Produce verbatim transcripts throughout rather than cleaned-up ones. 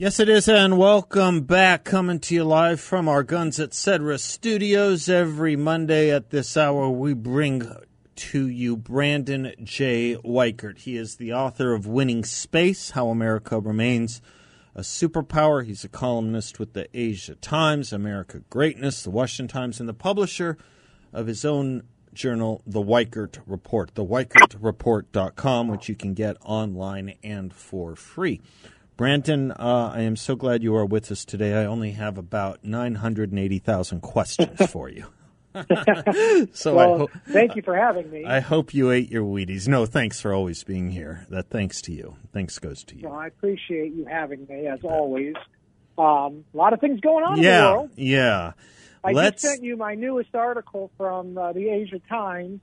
Yes, it is, and welcome back. Coming to you live from our Guns Etc. studios every Monday at this hour, we bring to you Brandon J. Weichert. He is the author of Winning Space: How America Remains a Superpower. He's a columnist with the Asia Times, American Greatness, the Washington Times, and the publisher of his own journal, The Weichert Report, the weichert report dot com, which you can get online and for free. Brandon, uh, I am so glad you are with us today. I only have about nine hundred eighty thousand questions for you. so well, I ho- thank you for having me. I hope you ate your Wheaties. No, thanks for always being here. That thanks to you. Thanks goes to you. Well, I appreciate you having me, as always. Um, a lot of things going on yeah, in the world. Yeah, I Let's... just sent you my newest article from uh, the Asia Times.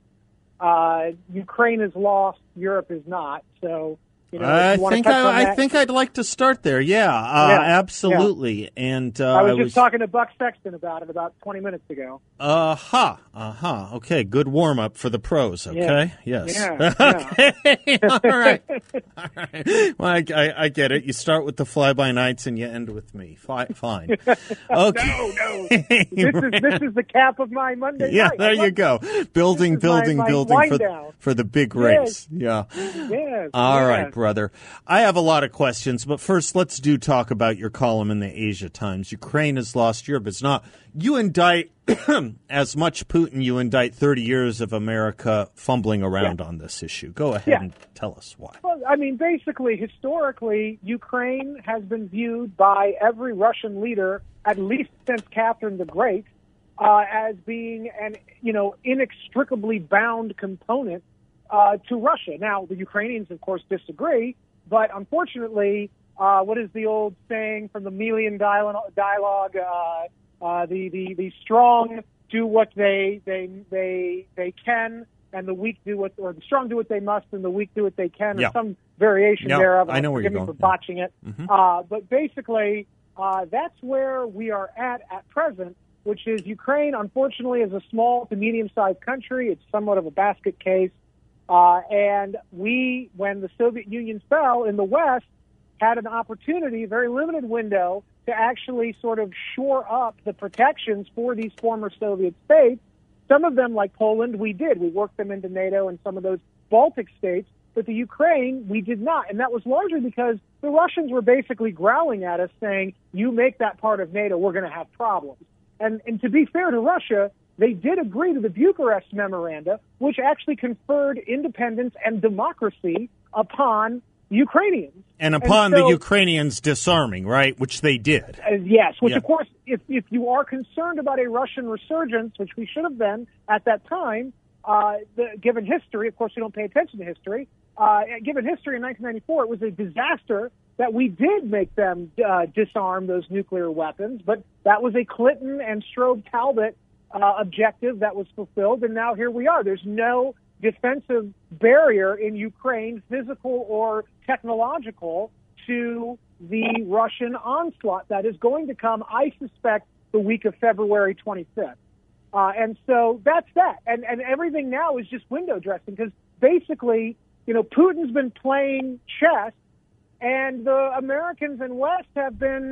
Uh, Ukraine is lost, Europe is not, so... You know, I think I, I think I'd like to start there. Yeah, uh, yeah absolutely. Yeah. And uh, I was just I was... talking to Buck Sexton about it about twenty minutes ago. Uh huh. Uh huh. Okay. Good warm up for the pros. Okay. Yeah. Yes. Yeah. okay. All right. All right. Well, I, I, I get it. You start with the fly by nights and you end with me. Fine. Fine. Okay. no, no. This is this is the cap of my Monday yeah, night. Yeah. There you go. Building, building, my, building my for down. for the big race. Yes. Yeah. Yes. All yes. right. Brother, I have a lot of questions, but first let's do talk about your column in the Asia Times. Ukraine has lost Europe. It's not. You indict as much Putin, you indict thirty years of America fumbling around yeah. on this issue. Go ahead yeah. and tell us why. Well, I mean, basically, historically, Ukraine has been viewed by every Russian leader, at least since Catherine the Great, uh, as being an, you know, inextricably bound component Uh, to Russia. Now, the Ukrainians, of course, disagree, but unfortunately, uh, what is the old saying from the Melian dialogue? Uh, uh, the, the, the strong do what they, they, they, they can, and the weak do what, or the strong do what they must, and the weak do what they can, or yeah. some variation yeah, thereof. I know where you're going. Forgive me for botching yeah. it. Mm-hmm. Uh, but basically, uh, that's where we are at at present, which is Ukraine, unfortunately, is a small to medium-sized country. It's somewhat of a basket case. Uh, and we, when the Soviet Union fell in the West, had an opportunity, a very limited window, to actually sort of shore up the protections for these former Soviet states. Some of them, like Poland, we did. We worked them into NATO and some of those Baltic states. But the Ukraine, we did not. And that was largely because the Russians were basically growling at us saying, you make that part of NATO, we're going to have problems. And, and to be fair to Russia, they did agree to the Bucharest Memoranda, which actually conferred independence and democracy upon Ukrainians. And upon and so, the Ukrainians disarming, right, which they did. Uh, yes, which, yeah. of course, if, if you are concerned about a Russian resurgence, which we should have been at that time, uh, the, given history, of course, we don't pay attention to history, uh, given history in nineteen ninety-four, it was a disaster that we did make them uh, disarm those nuclear weapons, but that was a Clinton and Strobe Talbott Uh, objective that was fulfilled, and now here we are. There's no defensive barrier in Ukraine, physical or technological, to the Russian onslaught that is going to come, I suspect, the week of February twenty-fifth. Uh, and so that's that. And, and everything now is just window dressing because basically, you know, Putin's been playing chess, and the Americans and West have been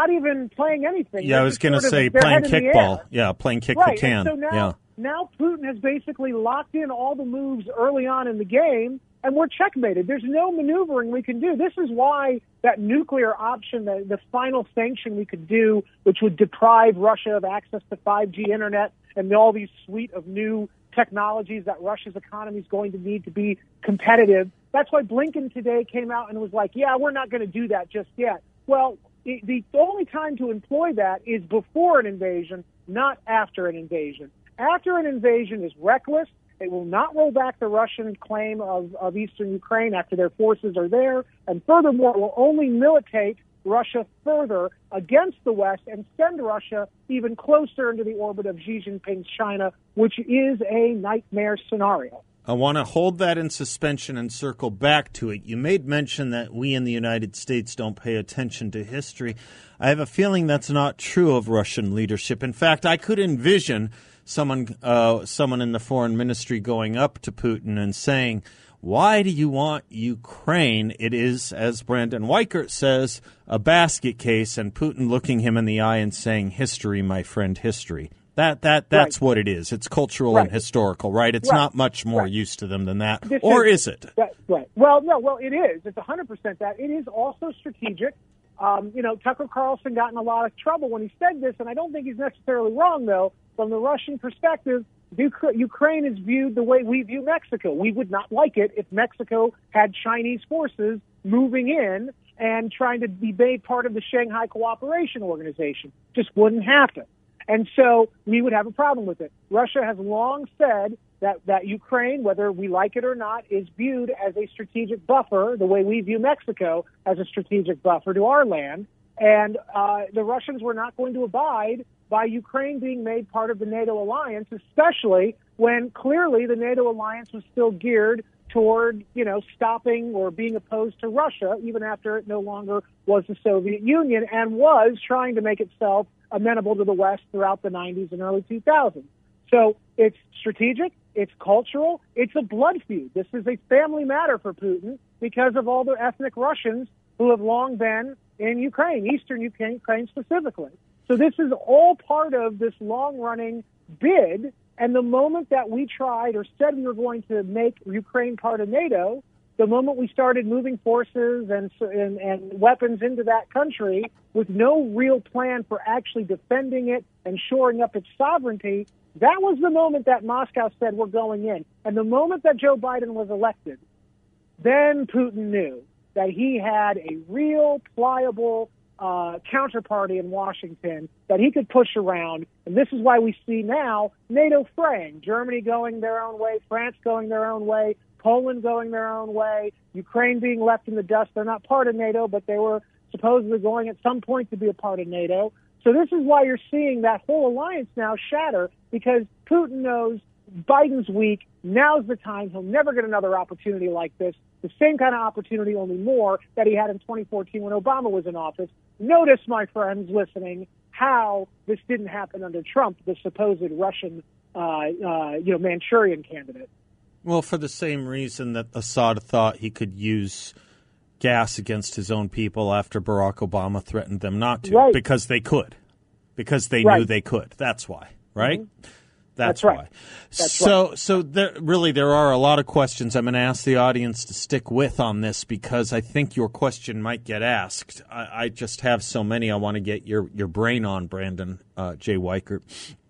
not even playing anything. Yeah, They're I was going to say playing kickball. Yeah, playing kick right. the can. And so now, yeah. now Putin has basically locked in all the moves early on in the game, and we're checkmated. There's no maneuvering we can do. This is why that nuclear option, the, the final sanction we could do, which would deprive Russia of access to five G internet and all these suite of new technologies that Russia's economy is going to need to be competitive. That's why Blinken today came out and was like, yeah, we're not going to do that just yet. Well, the only time to employ that is before an invasion, not after an invasion. After an invasion is reckless, They will not roll back the Russian claim of, of eastern Ukraine after their forces are there. And furthermore, will only militate Russia further against the West and send Russia even closer into the orbit of Xi Jinping's China, which is a nightmare scenario. I want to hold that in suspension and circle back to it. You made mention that we in the United States don't pay attention to history. I have a feeling that's not true of Russian leadership. In fact, I could envision someone uh, someone in the foreign ministry going up to Putin and saying, why do you want Ukraine? It is, as Brandon Weichert says, a basket case, and Putin looking him in the eye and saying, history, my friend, history. That that that's right. What it is. It's cultural right. and historical, right? It's right. not much more right. used to them than that. This or is, is it? That, right. Well, no, well, it is. It's one hundred percent that. It is also strategic. Um, you know, Tucker Carlson got in a lot of trouble when he said this, and I don't think he's necessarily wrong, though. From the Russian perspective, Ukraine is viewed the way we view Mexico. We would not like it if Mexico had Chinese forces moving in and trying to be made part of the Shanghai Cooperation Organization. Just wouldn't happen. And so we would have a problem with it. Russia has long said that, that Ukraine, whether we like it or not, is viewed as a strategic buffer, the way we view Mexico as a strategic buffer to our land. And uh, the Russians were not going to abide by Ukraine being made part of the NATO alliance, especially when clearly the NATO alliance was still geared toward, you know, stopping or being opposed to Russia, even after it no longer was the Soviet Union and was trying to make itself amenable to the West throughout the nineties and early two thousands. So it's strategic, it's cultural, it's a blood feud. This is a family matter for Putin because of all the ethnic Russians who have long been in Ukraine, eastern Ukraine specifically. So this is all part of this long-running bid, and the moment that we tried or said we were going to make Ukraine part of NATO, the moment we started moving forces and, and, and weapons into that country with no real plan for actually defending it and shoring up its sovereignty, that was the moment that Moscow said we're going in. And the moment that Joe Biden was elected, then Putin knew that he had a real pliable Uh, counterparty in Washington that he could push around. And this is why we see now NATO fraying, Germany going their own way, France going their own way, Poland going their own way, Ukraine being left in the dust. They're not part of NATO, but they were supposedly going at some point to be a part of NATO. So this is why you're seeing that whole alliance now shatter, because Putin knows Biden's weak. Now's the time. He'll never get another opportunity like this. The same kind of opportunity, only more, that he had in twenty fourteen when Obama was in office. Notice, my friends listening, how this didn't happen under Trump, the supposed Russian, uh, uh, you know, Manchurian candidate. Well, for the same reason that Assad thought he could use gas against his own people after Barack Obama threatened them not to, right. because they could, because they right. knew they could. That's why. Right. Mm-hmm. That's, That's right. Why. That's so right. so there, really, there are a lot of questions I'm going to ask the audience to stick with on this, because I think your question might get asked. I, I just have so many I want to get your, your brain on, Brandon uh, J. Weichert,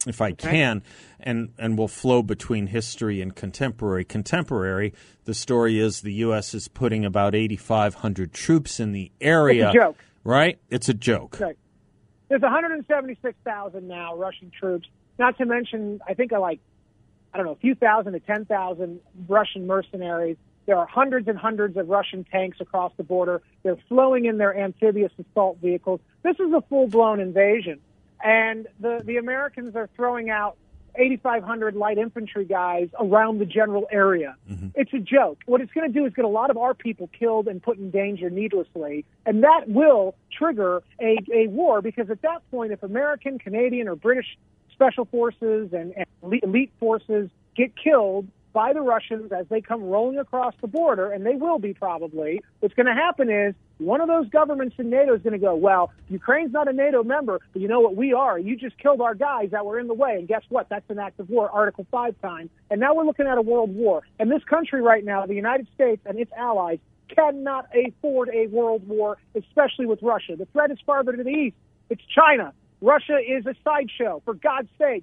if I okay. can. And, and we'll flow between history and contemporary. Contemporary, the story is the U S is putting about eighty-five hundred troops in the area. It's a joke. Right? It's a joke. Right. There's one hundred seventy-six thousand now Russian troops. Not to mention, I think, I like, I don't know, a few thousand to ten thousand Russian mercenaries. There are hundreds and hundreds of Russian tanks across the border. They're flowing in their amphibious assault vehicles. This is a full-blown invasion. And the, the Americans are throwing out eighty-five hundred light infantry guys around the general area. Mm-hmm. It's a joke. What it's going to do is get a lot of our people killed and put in danger needlessly. And that will trigger a, a war, because at that point, if American, Canadian, or British special forces and, and elite forces get killed by the Russians as they come rolling across the border, and they will be probably, what's going to happen is one of those governments in NATO is going to go, well, Ukraine's not a NATO member, but you know what we are. You just killed our guys that were in the way, and guess what? That's an act of war, Article five time. And now we're looking at a world war. And this country right now, the United States and its allies, cannot afford a world war, especially with Russia. The threat is farther to the east. It's China. Russia is a sideshow, for God's sake.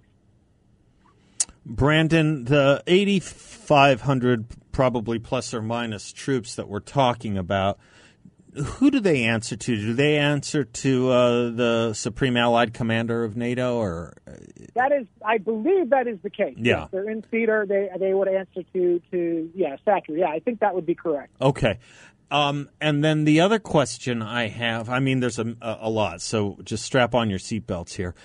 Brandon, the eighty-five hundred probably plus or minus troops that we're talking about, who do they answer to? Do they answer to uh, the Supreme Allied Commander of NATO, or that is, I believe that is the case. Yeah, if they're in theater. They they would answer to to yeah, SACEUR. Yeah, I think that would be correct. Okay. Um, and then the other question I have, I mean, there's a, a lot, so just strap on your seatbelts here.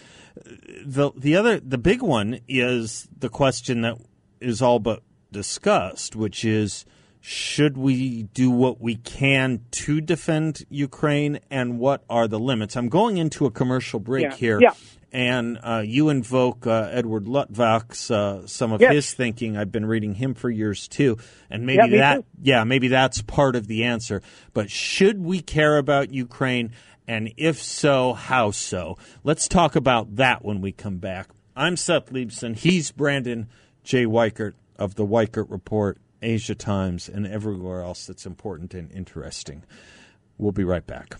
The the other, the big one is the question that is all but discussed, which is, should we do what we can to defend Ukraine, and what are the limits? I'm going into a commercial break yeah. here, yeah. and uh, you invoke uh, Edward Luttwak's, uh, some of yes. his thinking. I've been reading him for years, too. And maybe yeah, that, too. yeah, maybe that's part of the answer. But should we care about Ukraine? And if so, how so? Let's talk about that when we come back. I'm Seth Leibson. He's Brandon J. Weichert of The Weichert Report, Asia Times, and everywhere else that's important and interesting. We'll be right back.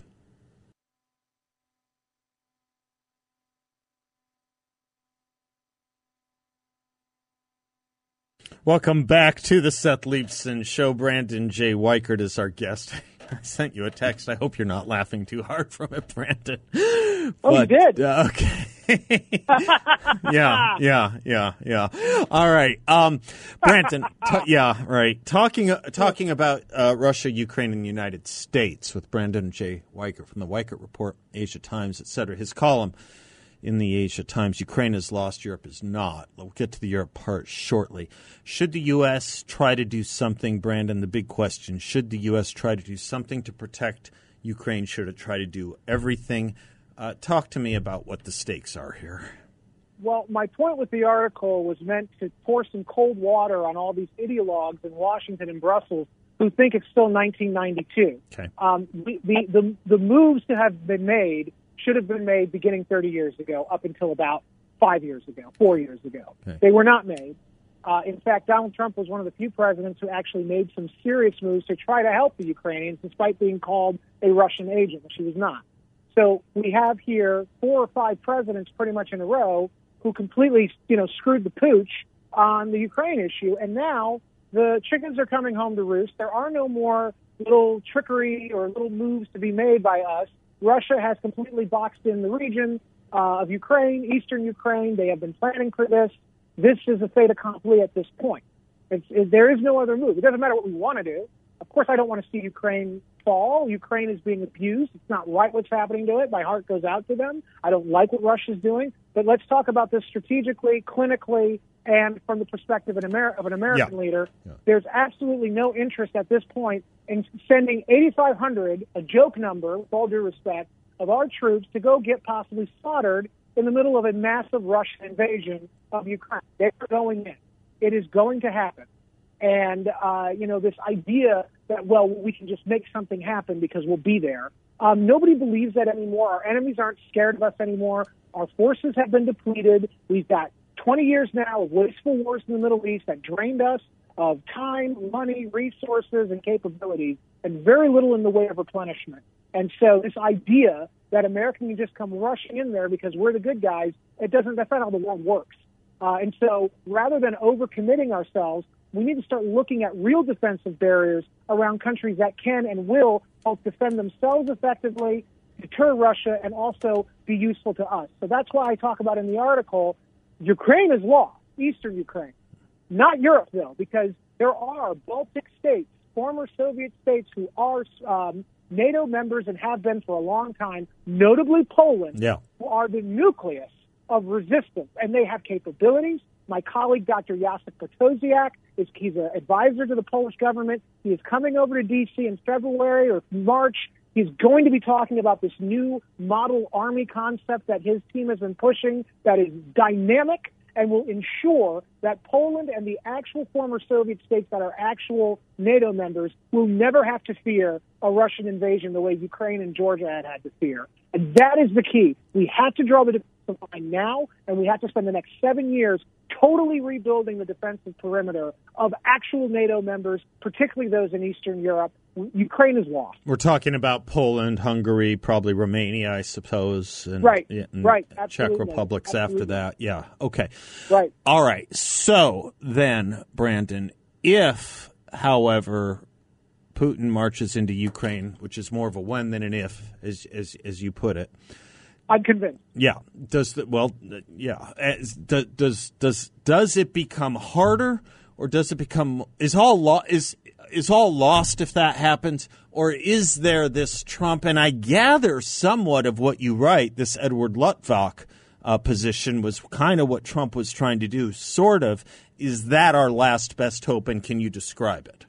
Welcome back to the Seth Leibson Show. Brandon J. Weichert is our guest. I sent you a text. I hope you're not laughing too hard from it, Brandon. But, oh, you did? Uh, okay. yeah, yeah, yeah, yeah. All right. Um, Brandon, t- yeah, right. Talking uh, talking about uh, Russia, Ukraine, and the United States with Brandon J. Weichert from the Weichert Report, Asia Times, et cetera. His column in the Asia Times, Ukraine is lost, Europe is not. We'll get to the Europe part shortly. Should the U S try to do something, Brandon? The big question, should the U S try to do something to protect Ukraine? Should it try to do everything? Uh, talk to me about what the stakes are here. Well, my point with the article was meant to pour some cold water on all these ideologues in Washington and Brussels who think it's still nineteen ninety-two. Okay. Um, the, the, the, the moves that have been made should have been made beginning thirty years ago up until about five years ago, four years ago. Okay. They were not made. Uh, in fact, Donald Trump was one of the few presidents who actually made some serious moves to try to help the Ukrainians despite being called a Russian agent, which he was not. So we have here four or five presidents pretty much in a row who completely, you know, screwed the pooch on the Ukraine issue. And now the chickens are coming home to roost. There are no more little trickery or little moves to be made by us. Russia has completely boxed in the region uh, of Ukraine, eastern Ukraine. They have been planning for this. This is a fait accompli at this point. It's, it, there is no other move. It doesn't matter what we want to do. Of course, I don't want to see Ukraine fall. Ukraine is being abused. It's not right what's happening to it. My heart goes out to them. I don't like what Russia's doing. But let's talk about this strategically, clinically, and from the perspective of an, Amer- of an American yeah. leader. Yeah. There's absolutely no interest at this point in sending eighty-five hundred, a joke number, with all due respect, of our troops to go get possibly slaughtered in the middle of a massive Russian invasion of Ukraine. They're going in. It is going to happen. And, uh, you know, this idea that, well, we can just make something happen because we'll be there. Um, nobody believes that anymore. Our enemies aren't scared of us anymore. Our forces have been depleted. We've got twenty years now of wasteful wars in the Middle East that drained us of time, money, resources, and capabilities, and very little in the way of replenishment. And so this idea that America can just come rushing in there because we're the good guys, it doesn't, that's not how the world works. Uh, and so rather than overcommitting ourselves, we need to start looking at real defensive barriers around countries that can and will both defend themselves effectively, deter Russia, and also be useful to us. So that's why I talk about in the article, Ukraine is lost, eastern Ukraine. Not Europe, though, because there are Baltic states, former Soviet states, who are um, NATO members and have been for a long time, notably Poland, yeah. who are the nucleus of resistance, and they have capabilities. My colleague, Doctor Jacek Potosiak, is he's an advisor to the Polish government. He is coming over to D C in February or March. He's going to be talking about this new model army concept that his team has been pushing that is dynamic and will ensure that Poland and the actual former Soviet states that are actual NATO members will never have to fear a Russian invasion the way Ukraine and Georgia had had to fear. And that is the key. We have to draw the defensive line now, and we have to spend the next seven years totally rebuilding the defensive perimeter of actual NATO members, particularly those in Eastern Europe. Ukraine is lost. We're talking about Poland, Hungary, probably Romania, I suppose. And, right, and right. Absolutely. Czech Republic's Absolutely. after that. Yeah, okay. Right. All right. So then, Brandon, if, however, Putin marches into Ukraine, which is more of a when than an if, as as, as you put it. I'm convinced. Yeah. Does the, well, yeah. Does does does does it become harder, or does it become is all lo- is is all lost if that happens, or is there this Trump? And I gather somewhat of what you write, this Edward Luttwak uh, position was kind of what Trump was trying to do, sort of. Is that our last best hope, and can you describe it?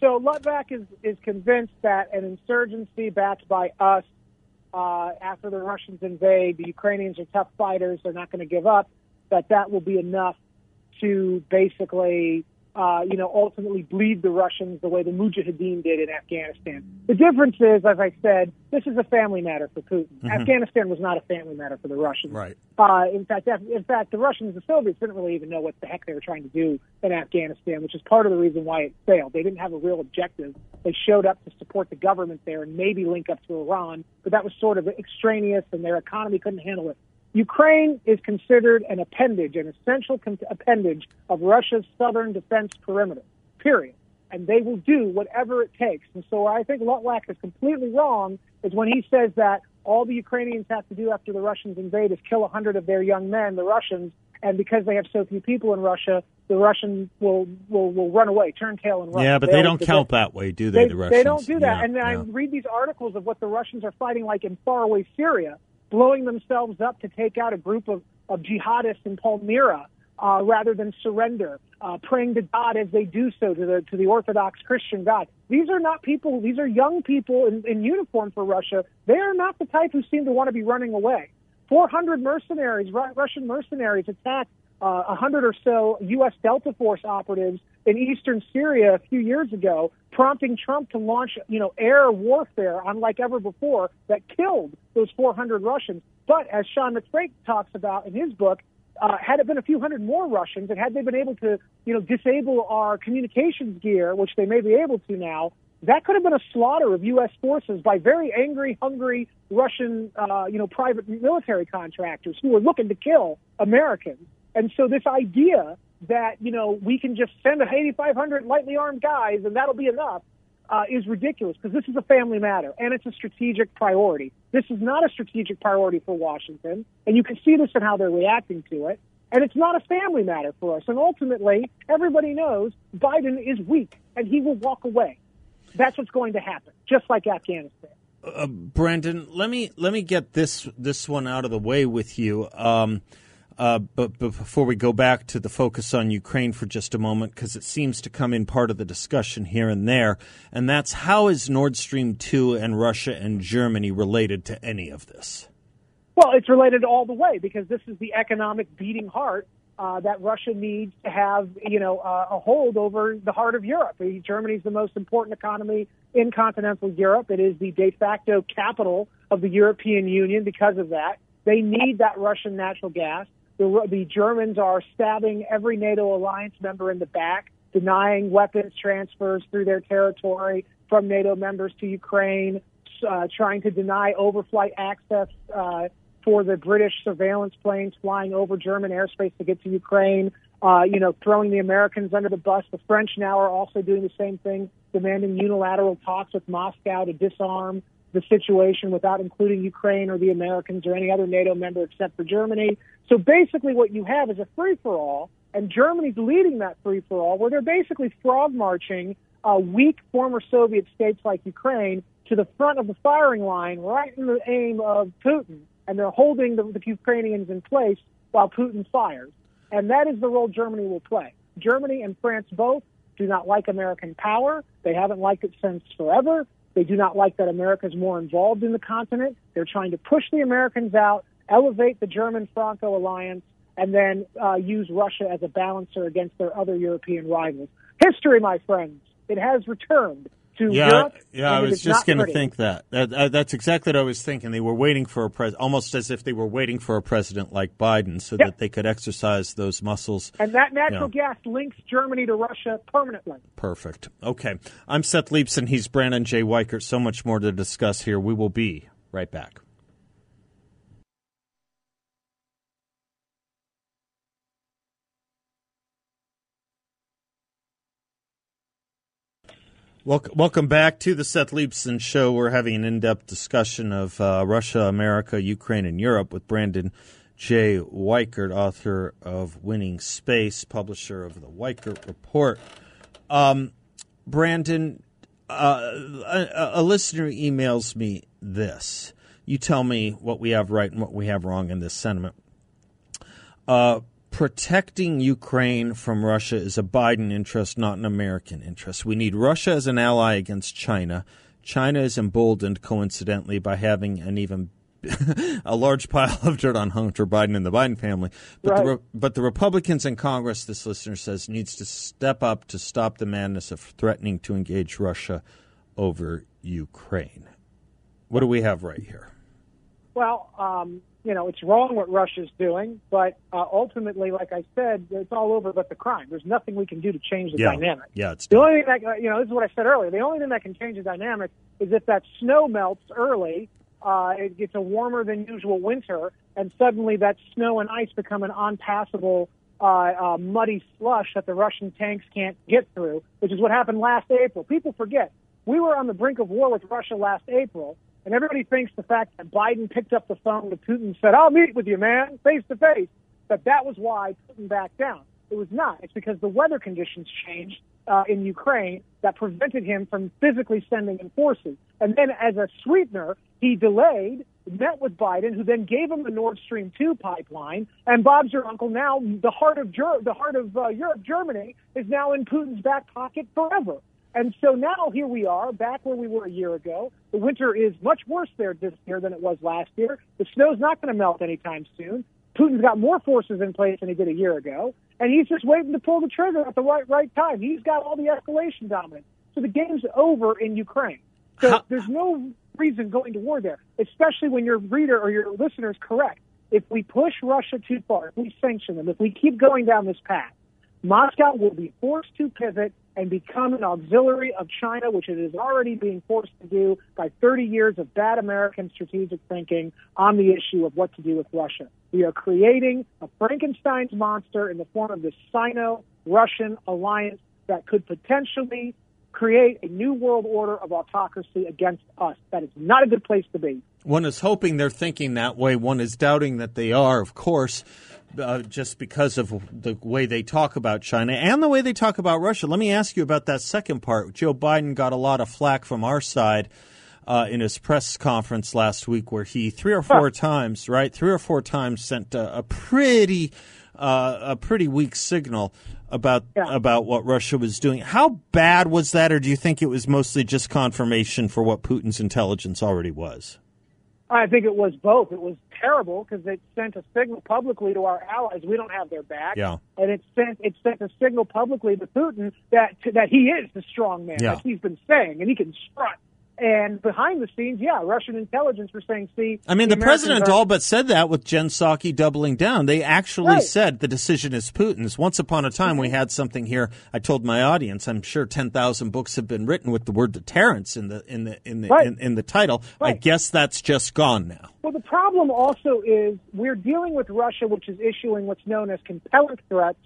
So Luttwak is, is convinced that an insurgency backed by us uh, after the Russians invade, the Ukrainians are tough fighters, they're not going to give up, that that will be enough to basically, uh, you know, ultimately bleed the Russians the way the Mujahideen did in Afghanistan. The difference is, as I said, this is a family matter for Putin. Mm-hmm. Afghanistan was not a family matter for the Russians. Right. Uh, in fact, in fact, the Russians, the Soviets didn't really even know what the heck they were trying to do in Afghanistan, which is part of the reason why it failed. They didn't have a real objective. They showed up to support the government there and maybe link up to Iran, but that was sort of extraneous, and their economy couldn't handle it. Ukraine is considered an appendage, an essential con- appendage of Russia's southern defense perimeter, period. And they will do whatever it takes. And so I think Luttwak is completely wrong is when he says that all the Ukrainians have to do after the Russians invade is kill one hundred of their young men, the Russians, and because they have so few people in Russia, the Russians will, will, will run away, turn tail and run. Yeah, but they, they don't count that, that way, do they, they, the Russians? They don't do that. Yeah, and then yeah. I read these articles of what the Russians are fighting like in faraway Syria, blowing themselves up to take out a group of, of jihadists in Palmyra uh, rather than surrender, uh, praying to God as they do so, to the to the Orthodox Christian God. These are not people, these are young people in, in uniform for Russia. They are not the type who seem to want to be running away. four hundred mercenaries, Ru- Russian mercenaries attacked uh, one hundred or so U S Delta Force operatives in eastern Syria a few years ago, prompting Trump to launch, you know, air warfare unlike ever before that killed those four hundred Russians. But as Sean McFrake talks about in his book, uh, had it been a few hundred more Russians, and had they been able to, you know, disable our communications gear, which they may be able to now, that could have been a slaughter of U S forces by very angry, hungry Russian, uh, you know, private military contractors who were looking to kill Americans. And so this idea that, you know, we can just send eighty-five hundred lightly armed guys and that'll be enough uh, is ridiculous, because this is a family matter and it's a strategic priority. This is not a strategic priority for Washington, and you can see this in how they're reacting to it. And it's not a family matter for us. And ultimately, everybody knows Biden is weak and he will walk away. That's what's going to happen, just like Afghanistan. Uh, Brandon, let me let me get this this one out of the way with you. Um Uh, but, but before we go back to the focus on Ukraine for just a moment, because it seems to come in part of the discussion here and there, and that's how is Nord Stream two and Russia and Germany related to any of this? Well, it's related all the way, because this is the economic beating heart uh, that Russia needs to have, you know, uh, a hold over the heart of Europe. Germany's the most important economy in continental Europe. It is the de facto capital of the European Union because of that. They need that Russian natural gas. The, the Germans are stabbing every NATO alliance member in the back, denying weapons transfers through their territory from NATO members to Ukraine, uh, trying to deny overflight access uh, for the British surveillance planes flying over German airspace to get to Ukraine, uh, you know, throwing the Americans under the bus. The French now are also doing the same thing, demanding unilateral talks with Moscow to disarm the situation without including Ukraine or the Americans or any other NATO member except for Germany. So basically what you have is a free-for-all, and Germany's leading that free-for-all, where they're basically frog-marching uh, weak former Soviet states like Ukraine to the front of the firing line right in the aim of Putin, and they're holding the, the Ukrainians in place while Putin fires. And that is the role Germany will play. Germany and France both do not like American power. They haven't liked it since forever. They do not like that America's more involved in the continent. They're trying to push the Americans out, elevate the German-Franco alliance, and then uh, use Russia as a balancer against their other European rivals. History, my friends, it has returned to yeah, Europe. Yeah, I was just going to think that. That, that. That's exactly what I was thinking. They were waiting for a president, almost as if they were waiting for a president like Biden so yeah. that they could exercise those muscles. And that natural yeah. gas links Germany to Russia permanently. Perfect. Okay. I'm Seth Leibson. He's Brandon J. Weichert. So much more to discuss here. We will be right back. Welcome back to the Seth Leibson Show. We're having an in-depth discussion of uh, Russia, America, Ukraine, and Europe with Brandon J. Weichert, author of Winning Space, publisher of The Weichert Report. Um, Brandon, uh, a, a listener emails me this. You tell me what we have right and what we have wrong in this sentiment. Uh, protecting Ukraine from Russia is a Biden interest, not an American interest. We need Russia as an ally against China. China is emboldened, coincidentally, by having an even a large pile of dirt on Hunter Biden and the Biden family. But, right. the Re- but the Republicans in Congress, this listener says, needs to step up to stop the madness of threatening to engage Russia over Ukraine. What do we have right here? Well, um, you know, it's wrong what Russia's doing, but uh, ultimately, like I said, it's all over but the crime. There's nothing we can do to change the yeah. dynamic. Yeah, it's the only thing that, you know, this is what I said earlier. The only thing that can change the dynamic is if that snow melts early, uh, it gets a warmer than usual winter, and suddenly that snow and ice become an unpassable uh, uh, muddy slush that the Russian tanks can't get through, which is what happened last April. People forget. We were on the brink of war with Russia last April. And everybody thinks the fact that Biden picked up the phone to Putin and said, I'll meet with you, man, face to face, that that was why Putin backed down. It was not. It's because the weather conditions changed uh, in Ukraine that prevented him from physically sending in forces. And then as a sweetener, he delayed, met with Biden, who then gave him the Nord Stream two pipeline. And Bob's your uncle. Now the heart of, Ger- the heart of uh, Europe, Germany, is now in Putin's back pocket forever. And so now here we are, back where we were a year ago. The winter is much worse there this year than it was last year. The snow's not going to melt anytime soon. Putin's got more forces in place than he did a year ago. And he's just waiting to pull the trigger at the right, right time. He's got all the escalation dominance. So the game's over in Ukraine. So How- there's no reason going to war there, especially when your reader or your listener's correct. If we push Russia too far, if we sanction them, if we keep going down this path, Moscow will be forced to pivot and become an auxiliary of China, which it is already being forced to do by thirty years of bad American strategic thinking on the issue of what to do with Russia. We are creating a Frankenstein's monster in the form of this Sino-Russian alliance that could potentially create a new world order of autocracy against us. That is not a good place to be. One is hoping they're thinking that way. One is doubting that they are, of course, uh, just because of the way they talk about China and the way they talk about Russia. Let me ask you about that second part. Joe Biden got a lot of flack from our side uh, in his press conference last week where he three or four huh. times, right, three or four times sent a, a pretty uh, a pretty weak signal about yeah. about what Russia was doing. How bad was that, or do you think it was mostly just confirmation for what Putin's intelligence already was? I think it was both. It was terrible because it sent a signal publicly to our allies we don't have their back, yeah. and it sent it sent a signal publicly to Putin that that he is the strong man, yeah. like he's been saying, and he can strut. And behind the scenes, yeah, Russian intelligence were saying, see... I mean, the, the president are- all but said that with Jen Psaki doubling down. They actually right. said the decision is Putin's. Once upon a time, we had something here. I told my audience, I'm sure ten thousand books have been written with the word deterrence in the in the, in the, right. in, in the title. Right. I guess that's just gone now. Well, the problem also is we're dealing with Russia, which is issuing what's known as compelling threats,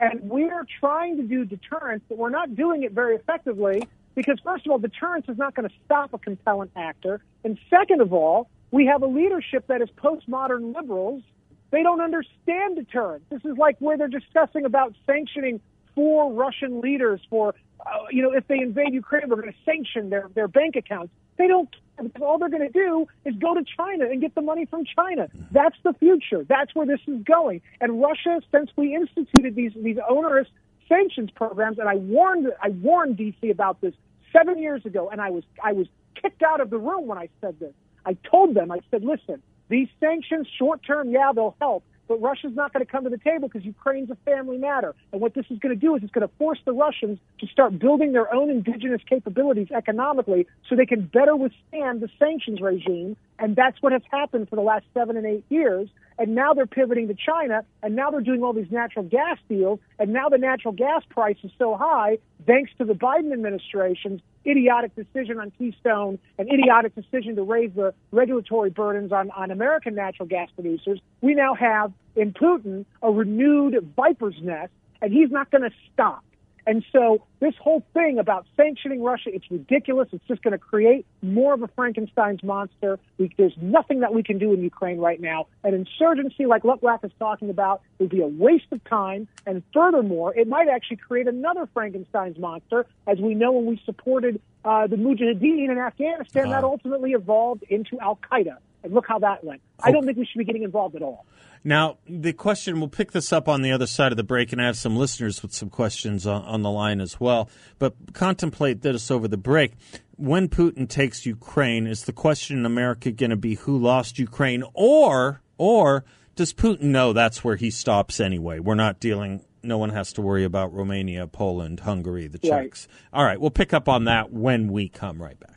and we're trying to do deterrence, but we're not doing it very effectively. Because, first of all, deterrence is not going to stop a compelling actor. And second of all, we have a leadership that is postmodern liberals. They don't understand deterrence. This is like where they're discussing about sanctioning four Russian leaders for, uh, you know, if they invade Ukraine, we're going to sanction their, their bank accounts. They don't care because all they're going to do is go to China and get the money from China. That's the future. That's where this is going. And Russia, since we instituted these, these onerous sanctions programs, and I warned I warned D C about this seven years ago, and I was I was kicked out of the room when I said this. I told them, I said, listen, these sanctions, short-term, yeah, they'll help, but Russia's not going to come to the table because Ukraine's a family matter. And what this is going to do is it's going to force the Russians to start building their own indigenous capabilities economically so they can better withstand the sanctions regime. And that's what has happened for the last seven and eight years. And now they're pivoting to China, and now they're doing all these natural gas deals, and now the natural gas price is so high, thanks to the Biden administration's idiotic decision on Keystone, an idiotic decision to raise the regulatory burdens on, on American natural gas producers. We now have, in Putin, a renewed viper's nest, and he's not going to stop. And so this whole thing about sanctioning Russia, it's ridiculous. It's just going to create more of a Frankenstein's monster. We, there's nothing that we can do in Ukraine right now. An insurgency like Luttwak is talking about would be a waste of time. And furthermore, it might actually create another Frankenstein's monster. As we know, when we supported uh, the Mujahideen in Afghanistan, uh-huh. that ultimately evolved into al-Qaeda. And look how that went. I don't think we should be getting involved at all. Now, the question, we'll pick this up on the other side of the break, and I have some listeners with some questions on, on the line as well. But contemplate this over the break. When Putin takes Ukraine, is the question in America going to be who lost Ukraine? Or, or does Putin know that's where he stops anyway? We're not dealing, no one has to worry about Romania, Poland, Hungary, the Czechs. Right. All right, we'll pick up on that when we come right back.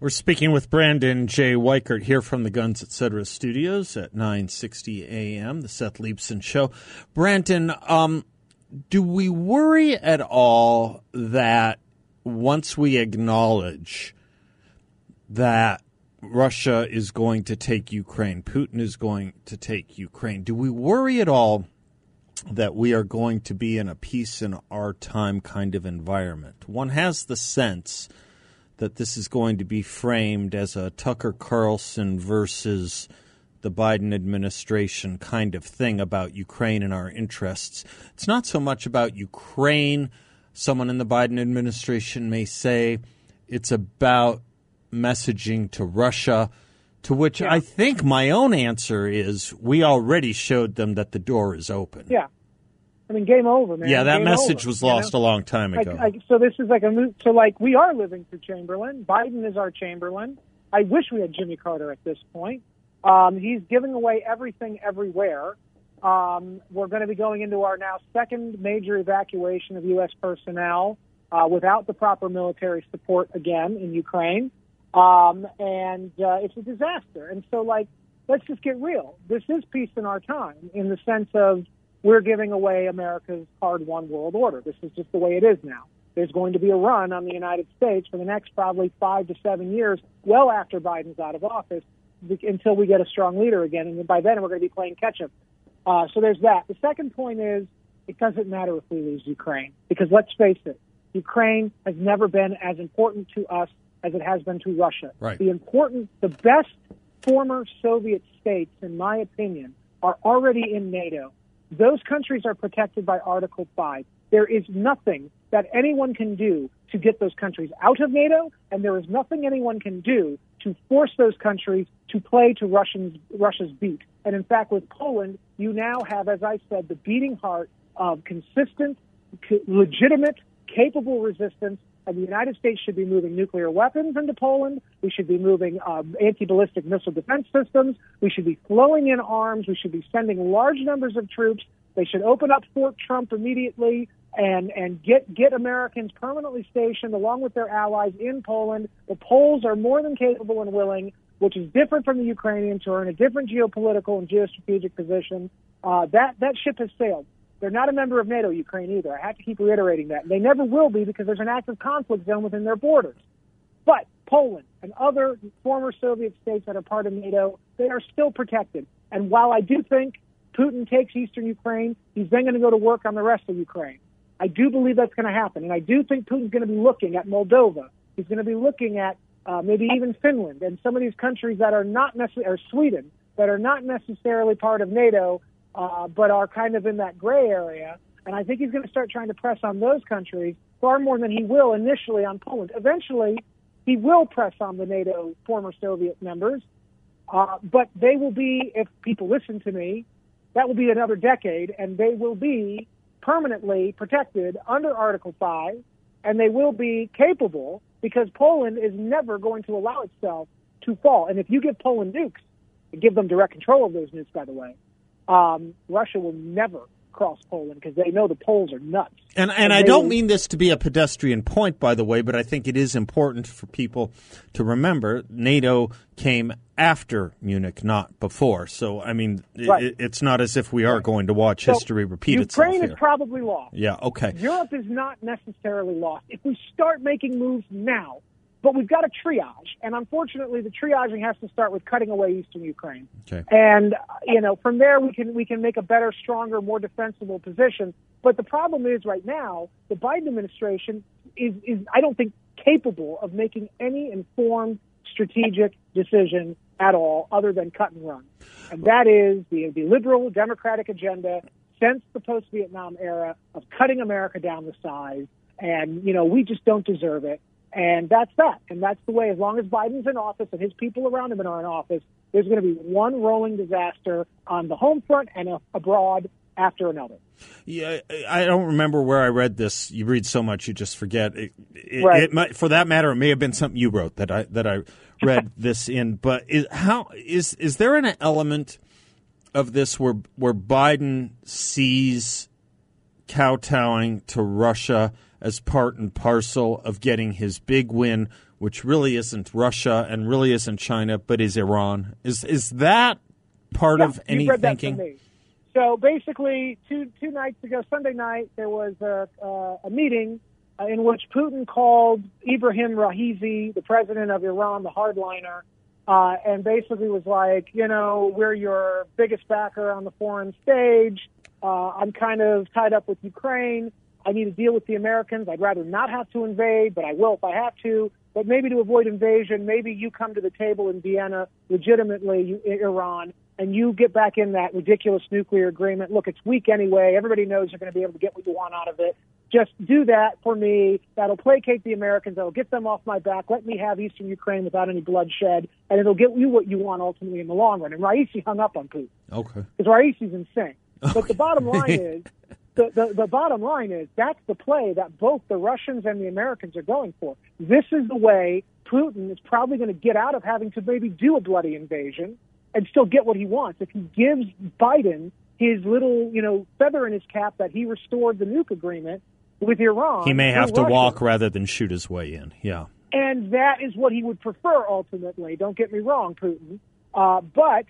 We're speaking with Brandon J. Weichert here from the Guns Etc. studios at nine sixty a.m., the Seth Leibson Show. Brandon, um, do we worry at all that once we acknowledge that Russia is going to take Ukraine, Putin is going to take Ukraine, do we worry at all that we are going to be in a peace in our time kind of environment? One has the sense that this is going to be framed as a Tucker Carlson versus the Biden administration kind of thing about Ukraine and our interests. It's not so much about Ukraine, someone in the Biden administration may say. It's about messaging to Russia, to which yeah. I think my own answer is we already showed them that the door is open. Yeah. I mean, game over, man. Yeah, that game message over, was lost you know? a long time ago. I, I, so this is like a move. So, like, we are living through Chamberlain. Biden is our Chamberlain. I wish we had Jimmy Carter at this point. Um, he's giving away everything everywhere. Um, we're going to be going into our now second major evacuation of U S personnel uh, without the proper military support again in Ukraine. Um, and uh, it's a disaster. And so, like, let's just get real. This is peace in our time in the sense of we're giving away America's hard-won world order. This is just the way it is now. There's going to be a run on the United States for the next probably five to seven years, well after Biden's out of office, until we get a strong leader again. And by then, we're going to be playing catch-up. Uh, so there's that. The second point is it doesn't matter if we lose Ukraine, because let's face it, Ukraine has never been as important to us as it has been to Russia. Right. The important, the best former Soviet states, in my opinion, are already in NATO. Those countries are protected by Article five. There is nothing that anyone can do to get those countries out of NATO, and there is nothing anyone can do to force those countries to play to Russians, Russia's beat. And in fact, with Poland, you now have, as I said, the beating heart of consistent, legitimate, capable resistance. And the United States should be moving nuclear weapons into Poland. We should be moving uh, anti-ballistic missile defense systems. We should be flowing in arms. We should be sending large numbers of troops. They should open up Fort Trump immediately and, and get, get Americans permanently stationed along with their allies in Poland. The Poles are more than capable and willing, which is different from the Ukrainians who are in a different geopolitical and geostrategic position. Uh, that, that ship has sailed. They're not a member of NATO, Ukraine, either. I have to keep reiterating that. They never will be because there's an active conflict zone within their borders. But Poland and other former Soviet states that are part of NATO, they are still protected. And while I do think Putin takes eastern Ukraine, he's then going to go to work on the rest of Ukraine. I do believe that's going to happen. And I do think Putin's going to be looking at Moldova. He's going to be looking at uh, maybe even Finland and some of these countries that are not necessarily, or Sweden, that are not necessarily part of NATO, Uh, but are kind of in that gray area. And I think he's going to start trying to press on those countries far more than he will initially on Poland. Eventually, he will press on the NATO former Soviet members. Uh, but they will be, if people listen to me, that will be another decade, and they will be permanently protected under Article five, and they will be capable because Poland is never going to allow itself to fall. And if you give Poland nukes, and give them direct control of those nukes, by the way, Um, Russia will never cross Poland because they know the Poles are nuts. And and, and I don't will... mean this to be a pedestrian point, by the way, but I think it is important for people to remember NATO came after Munich, not before. So, I mean, right. it, it's not as if we are right. going to watch so history repeat Ukraine itself. Ukraine is probably lost. Yeah, okay. Europe is not necessarily lost. If we start making moves now, But we've got a triage, and unfortunately, the triaging has to start with cutting away eastern Ukraine. Okay. And you know, from there we can we can make a better, stronger, more defensible position. But the problem is, right now, the Biden administration is is I don't think capable of making any informed strategic decision at all, other than cut and run. And that is the the liberal democratic agenda since the post-Vietnam era of cutting America down to size, and you know, we just don't deserve it. And that's that. And that's the way, as long as Biden's in office and his people around him are in office, there's going to be one rolling disaster on the home front and abroad after another. Yeah, I don't remember where I read this. You read so much, you just forget. It, it, right. it might, for that matter, it may have been something you wrote that I that I read this in. But is, how is is there an element of this where where Biden sees kowtowing to Russia as part and parcel of getting his big win, which really isn't Russia and really isn't China, but is Iran? Is is that part yeah, of any thinking? So basically, two two nights ago, Sunday night, there was a, uh, a meeting uh, in which Putin called Ebrahim Raisi, the president of Iran, the hardliner, uh, and basically was like, you know, we're your biggest backer on the foreign stage. Uh, I'm kind of tied up with Ukraine. I need to deal with the Americans. I'd rather not have to invade, but I will if I have to. But maybe to avoid invasion, maybe you come to the table in Vienna, legitimately, you, Iran, and you get back in that ridiculous nuclear agreement. Look, it's weak anyway. Everybody knows you're going to be able to get what you want out of it. Just do that for me. That'll placate the Americans. That'll get them off my back. Let me have eastern Ukraine without any bloodshed, and it'll get you what you want ultimately in the long run. And Raisi hung up on Putin. Okay. Because Raisi's insane. Okay. But the bottom line is... The, the, the bottom line is that's the play that both the Russians and the Americans are going for. This is the way Putin is probably going to get out of having to maybe do a bloody invasion and still get what he wants. If he gives Biden his little, you know, feather in his cap that he restored the nuke agreement with Iran. He may have to Russia. walk rather than shoot his way in. Yeah. And that is what he would prefer ultimately. Don't get me wrong, Putin. Uh, but...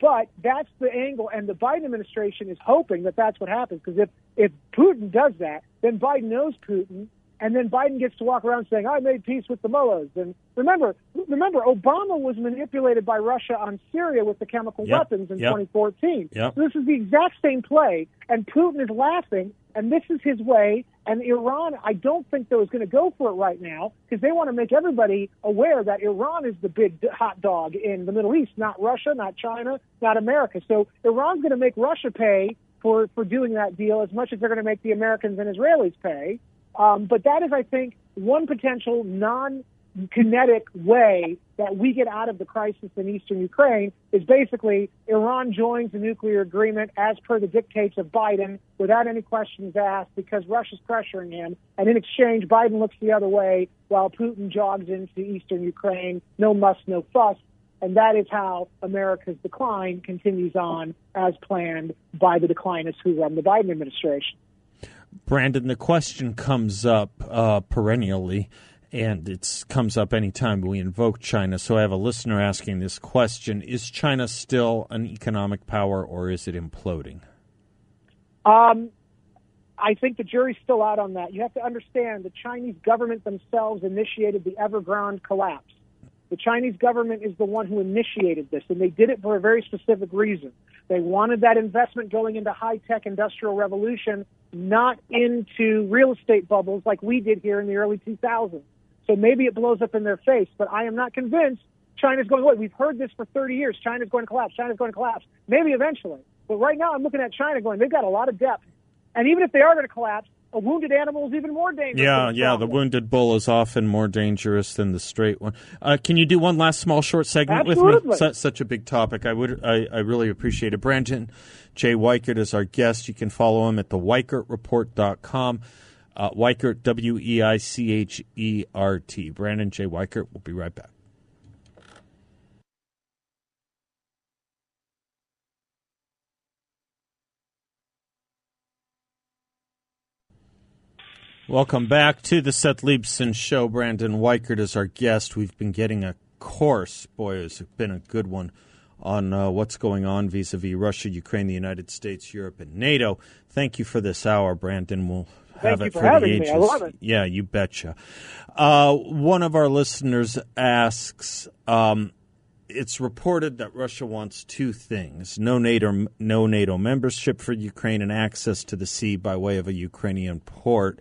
But that's the angle, and the Biden administration is hoping that that's what happens, because if, if Putin does that, then Biden knows Putin, and then Biden gets to walk around saying, I made peace with the mullahs. And remember, remember, Obama was manipulated by Russia on Syria with the chemical yep. weapons in yep. twenty fourteen. Yep. So this is the exact same play, and Putin is laughing, and this is his way. And Iran, I don't think they're going to go for it right now, because they want to make everybody aware that Iran is the big hot dog in the Middle East, not Russia, not China, not America. So Iran's going to make Russia pay for, for doing that deal as much as they're going to make the Americans and Israelis pay. Um, but that is, I think, one potential non-kinetic way that we get out of the crisis in eastern Ukraine is basically Iran joins the nuclear agreement as per the dictates of Biden without any questions asked because Russia's pressuring him. And in exchange, Biden looks the other way while Putin jogs into eastern Ukraine. No muss, no fuss. And that is how America's decline continues on as planned by the declinists who run the Biden administration. Brandon, the question comes up uh, perennially, and it comes up any time we invoke China. So I have a listener asking this question. Is China still an economic power, or is it imploding? Um, I think the jury's still out on that. You have to understand the Chinese government themselves initiated the Evergrande collapse. The Chinese government is the one who initiated this, and they did it for a very specific reason. They wanted that investment going into high-tech industrial revolution, not into real estate bubbles like we did here in the early two thousands. So maybe it blows up in their face, but I am not convinced China's going away. We've heard this for thirty years. China's going to collapse. China's going to collapse. Maybe eventually. But right now I'm looking at China going, they've got a lot of depth. And even if they are going to collapse, a wounded animal is even more dangerous. Yeah, yeah, problem. The wounded bull is often more dangerous than the straight one. Uh, can you do one last small short segment Absolutely. with me? Such, such a big topic. I would, I, I really appreciate it. Brandon J. Weichert is our guest. You can follow him at the weichert report dot com. Uh, Weichert, W E I C H E R T. Brandon J. Weichert. We'll be right back. Welcome back to the Seth Leibson Show. Brandon Weichert is our guest. We've been getting a course, boy, it's been a good one, on uh, what's going on vis-a-vis Russia, Ukraine, the United States, Europe, and NATO. Thank you for this hour, Brandon. We'll Thank have it for, for the ages. Me. I love it. Yeah, you betcha. Uh, one of our listeners asks, um, it's reported that Russia wants two things, no NATO, no NATO membership for Ukraine and access to the sea by way of a Ukrainian port.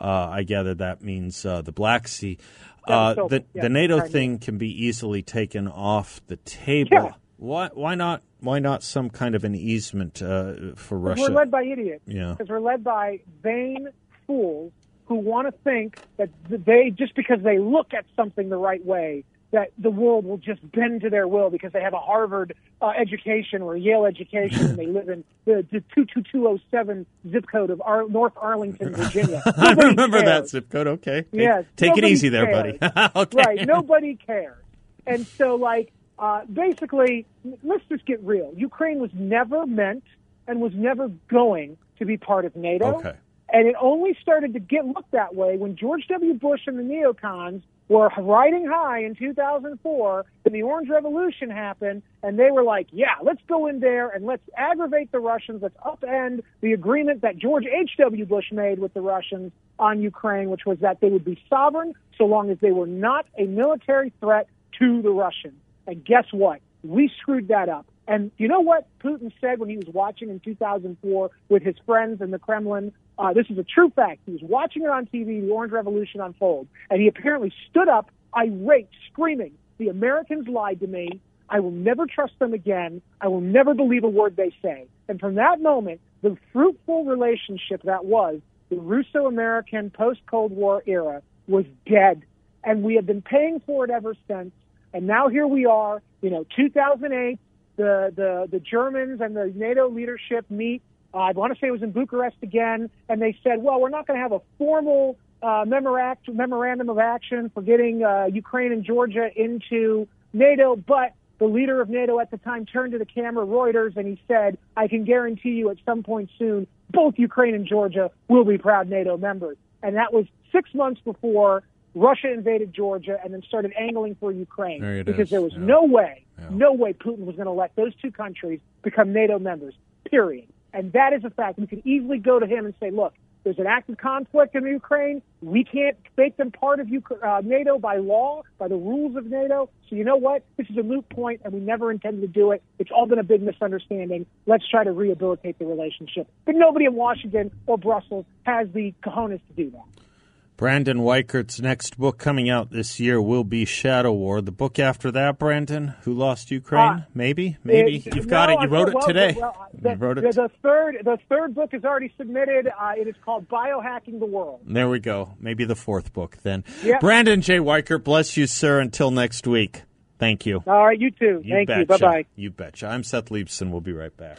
Uh, I gather that means uh, the Black Sea. Uh, the, the NATO thing can be easily taken off the table. Yeah. Why? Why not? Why not some kind of an easement uh, for Russia? We're led by idiots. Yeah, because we're led by vain fools who want to think that they just because they look at something the right way, that the world will just bend to their will because they have a Harvard uh, education or a Yale education and they live in the, the two two two oh seven zip code of Ar- North Arlington, Virginia. I remember cares. that zip code. Okay. Yes, take it easy cares. there, buddy. Okay. Right. Nobody cares. And so, like, uh, basically, let's just get real. Ukraine was never meant and was never going to be part of NATO. Okay. And it only started to get looked that way when George W. Bush and the neocons were riding high in two thousand four, and the Orange Revolution happened, and they were like, yeah, let's go in there and let's aggravate the Russians, let's upend the agreement that George H W. Bush made with the Russians on Ukraine, which was that they would be sovereign so long as they were not a military threat to the Russians. And guess what? We screwed that up. And you know what Putin said when he was watching in two thousand four with his friends in the Kremlin? Uh, this is a true fact. He was watching it on T V, the Orange Revolution unfold, and he apparently stood up, irate, screaming, "The Americans lied to me. I will never trust them again. I will never believe a word they say." And from that moment, the fruitful relationship that was the Russo-American post-Cold War era was dead, and we have been paying for it ever since. And now here we are, you know, two thousand eight, the, the, the Germans and the NATO leadership meet. Uh, I want to say it was in Bucharest again, and they said, well, we're not going to have a formal uh, memoract- memorandum of action for getting uh, Ukraine and Georgia into NATO, but the leader of NATO at the time turned to the camera, Reuters, and he said, I can guarantee you at some point soon, both Ukraine and Georgia will be proud NATO members. And that was six months before Russia invaded Georgia and then started angling for Ukraine there because is. there was yeah. no way, yeah. no way Putin was going to let those two countries become NATO members, period. And that is a fact. We could easily go to him and say, look, there's an active conflict in Ukraine. We can't make them part of Ukraine, uh, NATO by law, by the rules of NATO. So you know what? This is a moot point, and we never intended to do it. It's all been a big misunderstanding. Let's try to rehabilitate the relationship. But nobody in Washington or Brussels has the cojones to do that. Brandon Weichert's next book coming out this year will be Shadow War. The book after that, Brandon, Who Lost Ukraine? Uh, maybe, maybe. It, You've no, got it. You wrote well, it today. Well, the, you wrote it. The, the, third, the third book is already submitted. Uh, it is called Biohacking the World. There we go. Maybe the fourth book then. Yep. Brandon J. Weichert, bless you, sir. Until next week. Thank you. All right, you too. You Thank betcha. you. Bye-bye. You betcha. I'm Seth Leibson. We'll be right back.